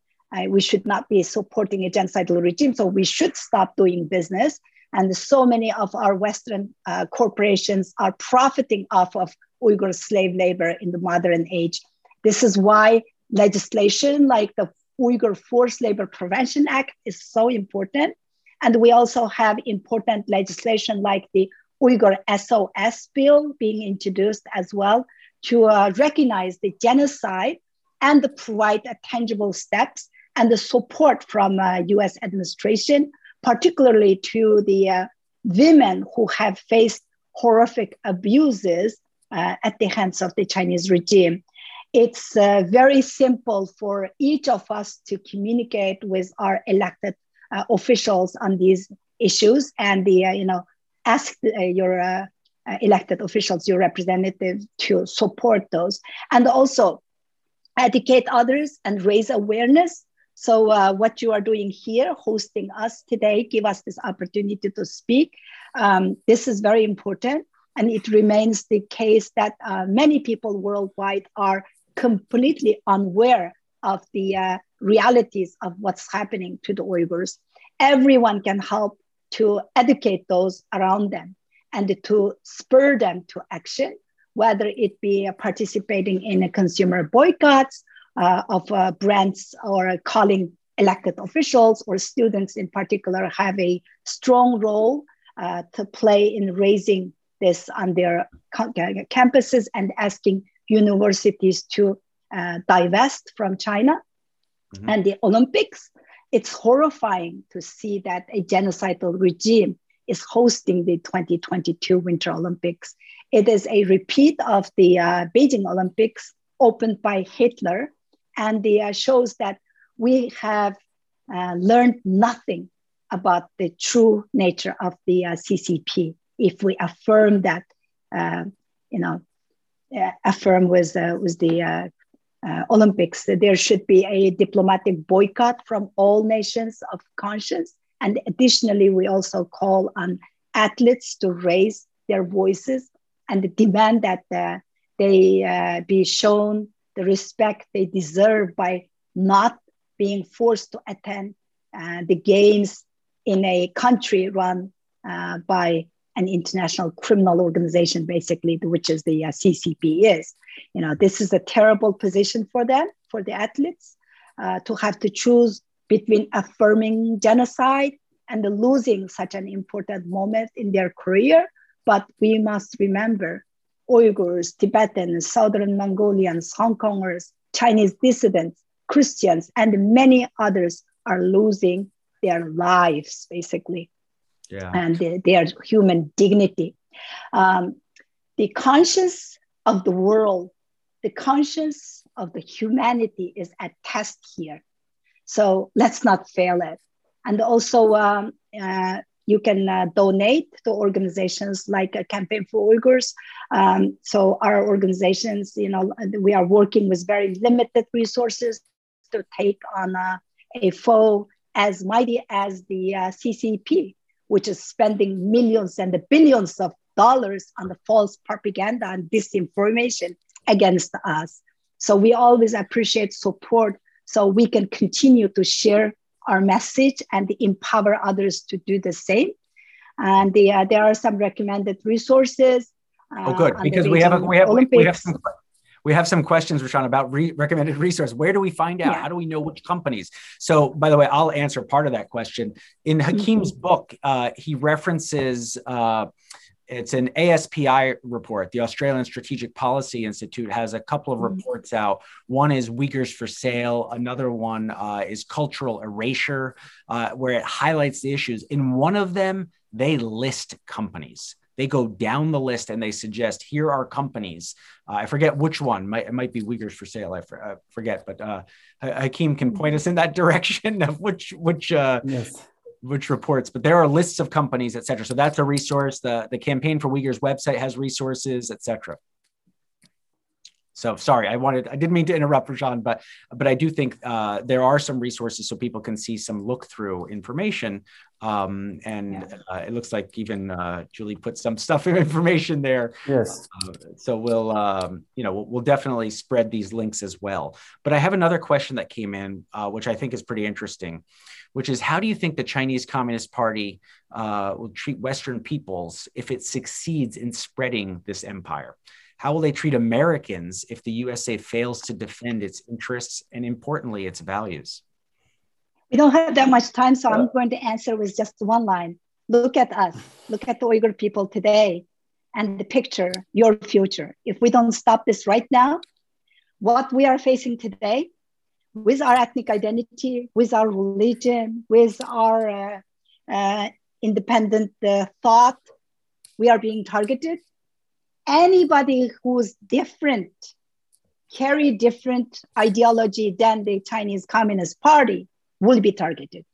We should not be supporting a genocidal regime, so we should stop doing business. And so many of our Western corporations are profiting off of Uyghur slave labor in the modern age. This is why legislation like the Uyghur Forced Labor Prevention Act is so important. And we also have important legislation like the Uyghur SOS bill being introduced as well to recognize the genocide and to provide tangible steps and the support from US administration, particularly to the women who have faced horrific abuses at the hands of the Chinese regime. It's very simple for each of us to communicate with our elected officials on these issues, and the ask your elected officials, your representatives, to support those, and also educate others and raise awareness. So what you are doing here, hosting us today, give us this opportunity to speak. This is very important. And it remains the case that many people worldwide are completely unaware of the realities of what's happening to the Uyghurs. Everyone can help to educate those around them and to spur them to action, whether it be participating in consumer boycotts of brands, or calling elected officials, or students in particular have a strong role to play in raising this on their campuses, and asking universities to divest from China. Mm-hmm. And the Olympics, it's horrifying to see that a genocidal regime is hosting the 2022 Winter Olympics. It is a repeat of the Beijing Olympics opened by Hitler, and it shows that we have learned nothing about the true nature of the CCP. If we affirm that, affirm with the Olympics, there should be a diplomatic boycott from all nations of conscience. And additionally, we also call on athletes to raise their voices and demand that they be shown the respect they deserve by not being forced to attend the games in a country run by an international criminal organization, basically, which is the CCP is. This is a terrible position for them, for the athletes, to have to choose between affirming genocide and losing such an important moment in their career. But we must remember Uyghurs, Tibetans, Southern Mongolians, Hong Kongers, Chinese dissidents, Christians, and many others are losing their lives, basically. Yeah. And their human dignity. The conscience of the world, the conscience of the humanity is at test here. So let's not fail it. And also you can donate to organizations like Campaign for Uyghurs. So our organizations, we are working with very limited resources to take on a foe as mighty as the CCP, which is spending millions and billions of dollars on the false propaganda and disinformation against us. So we always appreciate support so we can continue to share our message and empower others to do the same. And there are some recommended resources. Oh, good, because we have some questions, Rushan, about recommended resources. Where do we find out? Yeah. How do we know which companies? So, by the way, I'll answer part of that question. In Hakeem's book, he references, it's an ASPI report. The Australian Strategic Policy Institute has a couple of reports out. One is Uyghurs for Sale. Another one is Cultural Erasure, where it highlights the issues. In one of them, they list companies. They go down the list and they suggest, here are companies. I forget which one. It might be Uyghurs for Sale. I forget, but Hakeem can point us in that direction of which yes. which reports, but there are lists of companies, et cetera. So that's a resource. The Campaign for Uyghurs website has resources, et cetera. So sorry, I didn't mean to interrupt, Rushan, but I do think there are some resources so people can see some look-through information. It looks like even Julie put some stuff in information there. Yes. So we'll definitely spread these links as well. But I have another question that came in, which I think is pretty interesting, which is how do you think the Chinese Communist Party will treat Western peoples if it succeeds in spreading this empire? How will they treat Americans if the USA fails to defend its interests and, importantly, its values? We don't have that much time, so I'm going to answer with just one line. Look at us. Look at the Uyghur people today and the picture, your future. If we don't stop this right now, what we are facing today with our ethnic identity, with our religion, with our independent thought, we are being targeted. Anybody who's different, carry different ideology than the Chinese Communist Party will be targeted.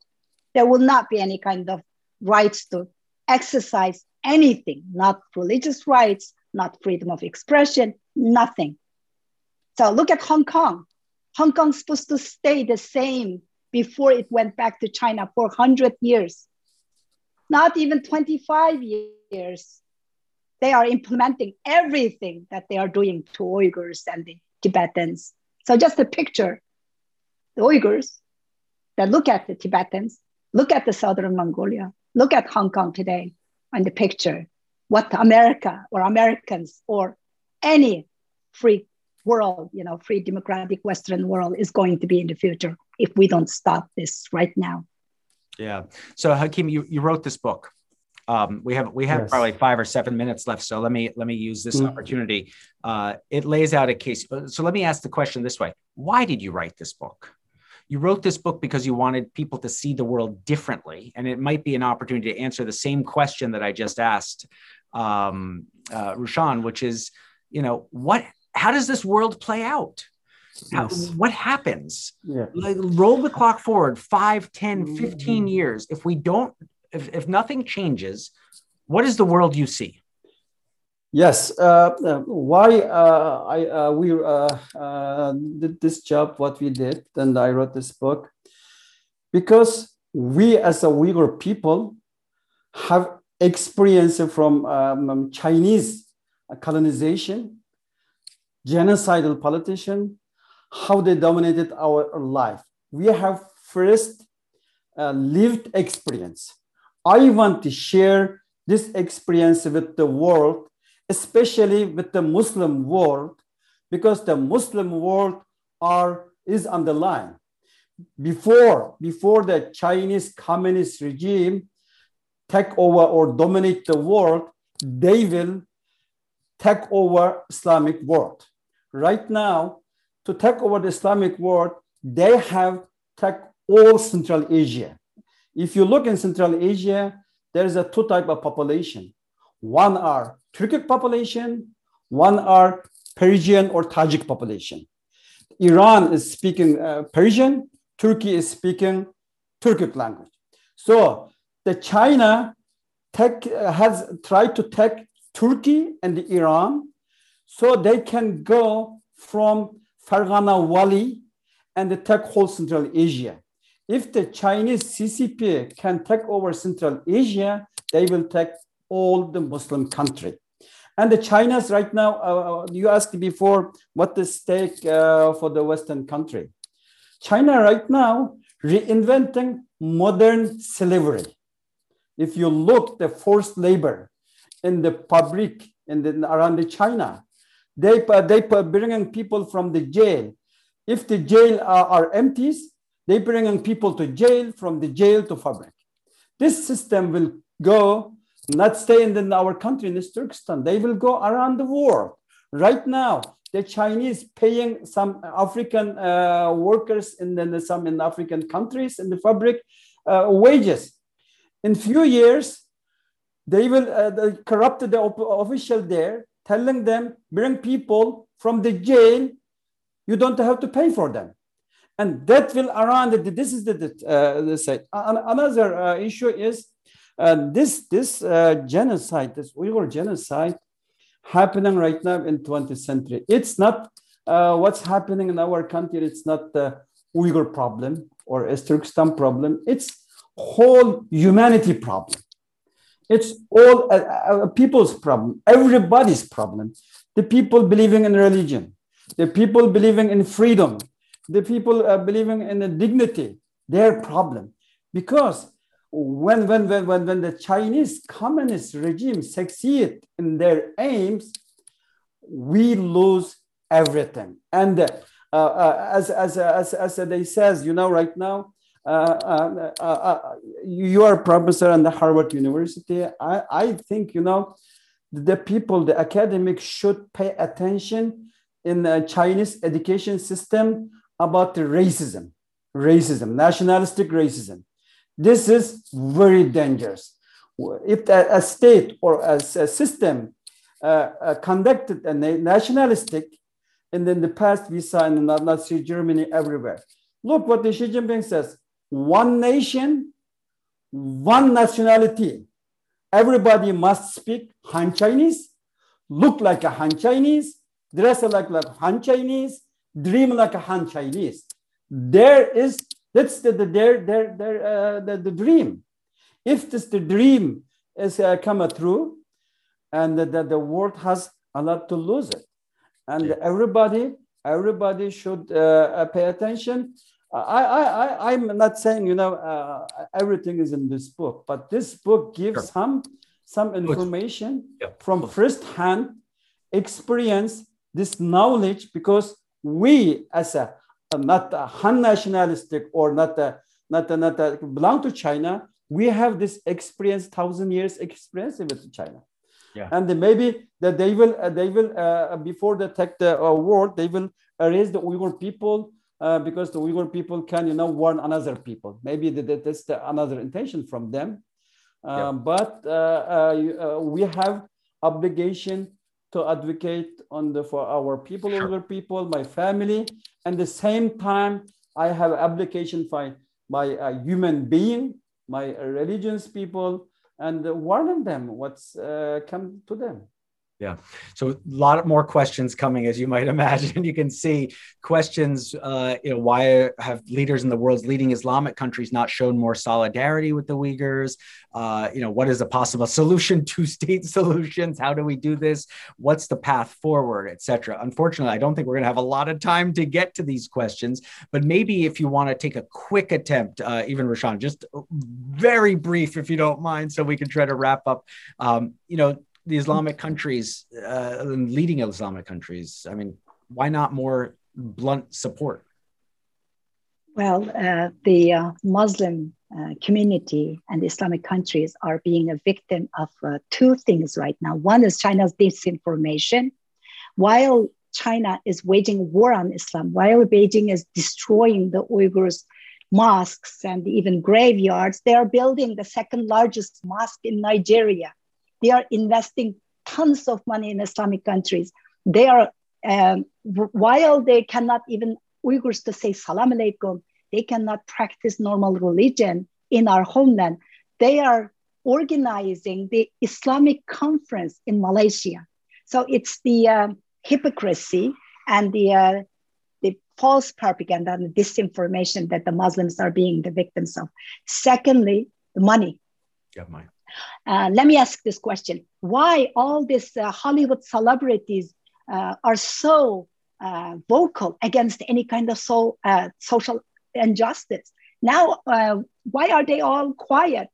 There will not be any kind of rights to exercise anything, not religious rights, not freedom of expression, nothing. So look at Hong Kong. Hong Kong's supposed to stay the same before it went back to China for 100 years, not even 25 years. They are implementing everything that they are doing to Uyghurs and the Tibetans. So just a picture, the Uyghurs that look at the Tibetans, look at the Southern Mongolia, look at Hong Kong today and the picture, what America or Americans or any free world, free democratic Western world is going to be in the future if we don't stop this right now. Yeah. So Hakeem, you wrote this book. We have yes. Probably 5 or 7 minutes left, so let me use this opportunity. It lays out a case. So let me ask the question this way: why did you write this book? You wrote this book because you wanted people to see the world differently, and it might be an opportunity to answer the same question that I just asked Rushan, which is, how does this world play out? Yes. What happens? Yeah. Like, roll the clock forward 5, 10, 15 years. If we don't. If nothing changes, what is the world you see? Yes. Why we did this job, what we did, and I wrote this book, because we as a Uyghur people have experience from Chinese colonization, genocidal politician, how they dominated our life. We have first lived experience. I want to share this experience with the world, especially with the Muslim world, because the Muslim world is on the line. Before the Chinese communist regime take over or dominate the world, they will take over Islamic world. Right now, to take over the Islamic world, they have taken all Central Asia. If you look in Central Asia, there is two types of population. One are Turkic population, one are Persian or Tajik population. Iran is speaking Persian, Turkey is speaking Turkic language. So the China has tried to take Turkey and Iran so they can go from Ferghana Valley and take whole Central Asia. If the Chinese CCP can take over Central Asia, they will take all the Muslim country. And the China's right now, you asked before, what the stake for the Western country. China right now reinventing modern slavery. If you look the forced labor in the public and around the China, they bringing people from the jail. If the jail are empties, they bring people to jail, from the jail to fabric. This system will go, not stay in our country, in East Turkestan. They will go around the world. Right now, the Chinese paying some African workers and then some in African countries in the fabric wages. In few years, they will corrupt the official there, telling them, bring people from the jail. You don't have to pay for them. And that will around, this is the side. Another issue is this genocide, this Uyghur genocide happening right now in 20th century. It's not what's happening in our country. It's not the Uyghur problem or East Turkestan problem. It's whole humanity problem. It's all people's problem, everybody's problem. The people believing in religion, the people believing in freedom, the people believing in the dignity, their problem. Because when the Chinese communist regime succeed in their aims, we lose everything. And as they says, you know, right now, you are a professor in the Harvard University. I think, you know, the people, the academics should pay attention in the Chinese education system about the racism, nationalistic racism. This is very dangerous. If a state or a system conducted a nationalistic, and in the past we saw in Nazi Germany everywhere. Look what the Xi Jinping says. One nation, one nationality. Everybody must speak Han Chinese, look like a Han Chinese, dress like Han Chinese, dream like a Han Chinese. That's the dream. If this the dream is come true, and the world has a lot to lose it, and everybody should pay attention. I'm not saying, you know, everything is in this book, but this book gives sure. some information from first-hand experience, this knowledge, because we as not a Han nationalistic or not belong to China, we have this experience, 1,000 years experience with China. Yeah. And maybe that they will before they take the award, they will erase the Uyghur people. Because the Uyghur people can, you know, warn another people. Maybe that's another intention from them. But we have obligation to advocate for our people, sure. Uyghur people, my family. And the same time, I have obligation for my human being, my religious people, and warning them what's come to them. Yeah. So a lot more questions coming, as you might imagine. You can see questions, why have leaders in the world's leading Islamic countries not shown more solidarity with the Uyghurs? What is a possible solution, two-state solutions? How do we do this? What's the path forward, et cetera? Unfortunately, I don't think we're going to have a lot of time to get to these questions, but maybe if you want to take a quick attempt, even Rushan, just very brief, if you don't mind, so we can try to wrap up, the Islamic countries, leading Islamic countries. I mean, why not more blunt support? Well, the Muslim community and Islamic countries are being a victim of two things right now. One is China's disinformation. While China is waging war on Islam, while Beijing is destroying the Uyghurs' mosques and even graveyards, they are building the second largest mosque in Nigeria. They are investing tons of money in Islamic countries. They are, while they cannot even Uyghurs to say Salam Alaikum, they cannot practice normal religion in our homeland. They are organizing the Islamic conference in Malaysia. So it's the hypocrisy and the false propaganda and the disinformation that the Muslims are being the victims of. Secondly, the money. Yeah, money. Let me ask this question. Why all these Hollywood celebrities are so vocal against any kind of social injustice? Now, why are they all quiet?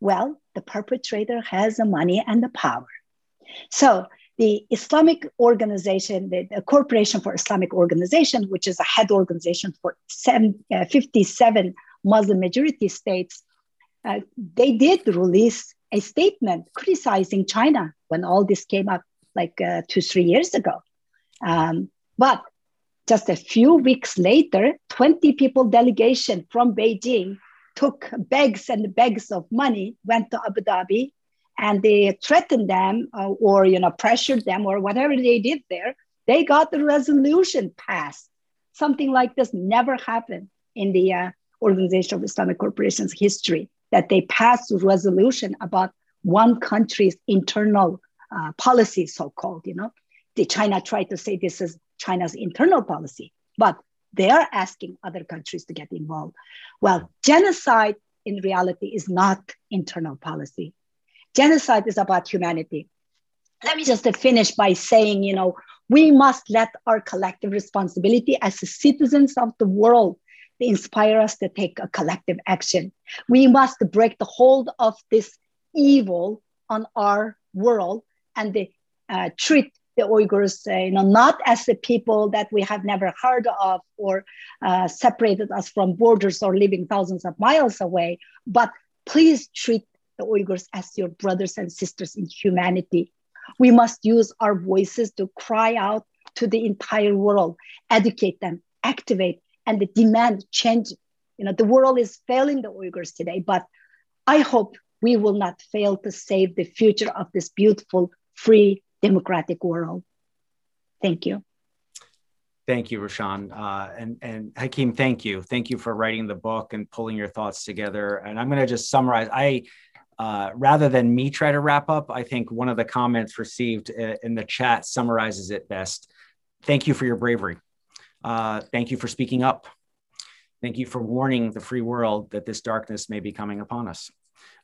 Well, the perpetrator has the money and the power. So the Islamic organization, the Corporation for Islamic Organization, which is a head organization for 57 Muslim majority states, they did release a statement criticizing China when all this came up like 2-3 years ago. But just a few weeks later, 20 people delegation from Beijing took bags and bags of money, went to Abu Dhabi, and they threatened them pressured them or whatever they did there. They got the resolution passed Something like this never happened in the Organization of Islamic Corporations history, that they passed a resolution about one country's internal policy, so-called, you know. China tried to say this is China's internal policy, but they are asking other countries to get involved. Well, genocide in reality is not internal policy. Genocide is about humanity. Let me just finish by saying, you know, we must let our collective responsibility as citizens of the world to inspire us to take a collective action. We must break the hold of this evil on our world and treat the Uyghurs, you know, not as the people that we have never heard of or separated us from borders or living thousands of miles away, but please treat the Uyghurs as your brothers and sisters in humanity. We must use our voices to cry out to the entire world, educate them, activate, and demand change. You know, the world is failing the Uyghurs today, but I hope we will not fail to save the future of this beautiful, free, democratic world. Thank you. Thank you, Rushan. And Hakeem, thank you. Thank you for writing the book and pulling your thoughts together. And I'm going to just summarize. Rather than me try to wrap up, I think one of the comments received in the chat summarizes it best. Thank you for your bravery. Thank you for speaking up. Thank you for warning the free world that this darkness may be coming upon us.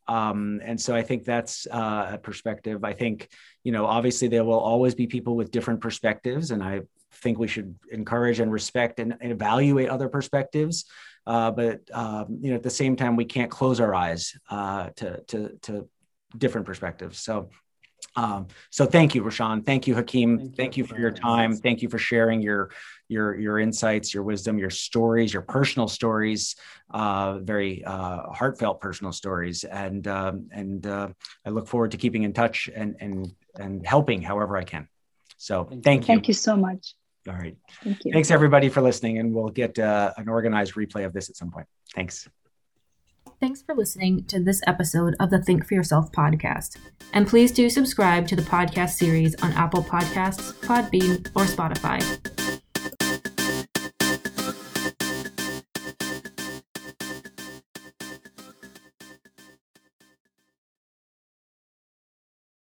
And so I think that's a perspective. I think, you know, obviously there will always be people with different perspectives, and I think we should encourage and respect and evaluate other perspectives. But you know, at the same time, we can't close our eyes to different perspectives. So, so thank you, Rushan. Thank you, Hakeem. Thank you for your time. Thank you for sharing your insights, your wisdom, your stories, your personal stories, very heartfelt personal stories. And I look forward to keeping in touch and helping however I can. So thank you. Thank you so much. All right. Thank you. Thanks everybody for listening, and we'll get an organized replay of this at some point. Thanks. Thanks for listening to this episode of the Think for Yourself podcast. And please do subscribe to the podcast series on Apple Podcasts, Podbean, or Spotify.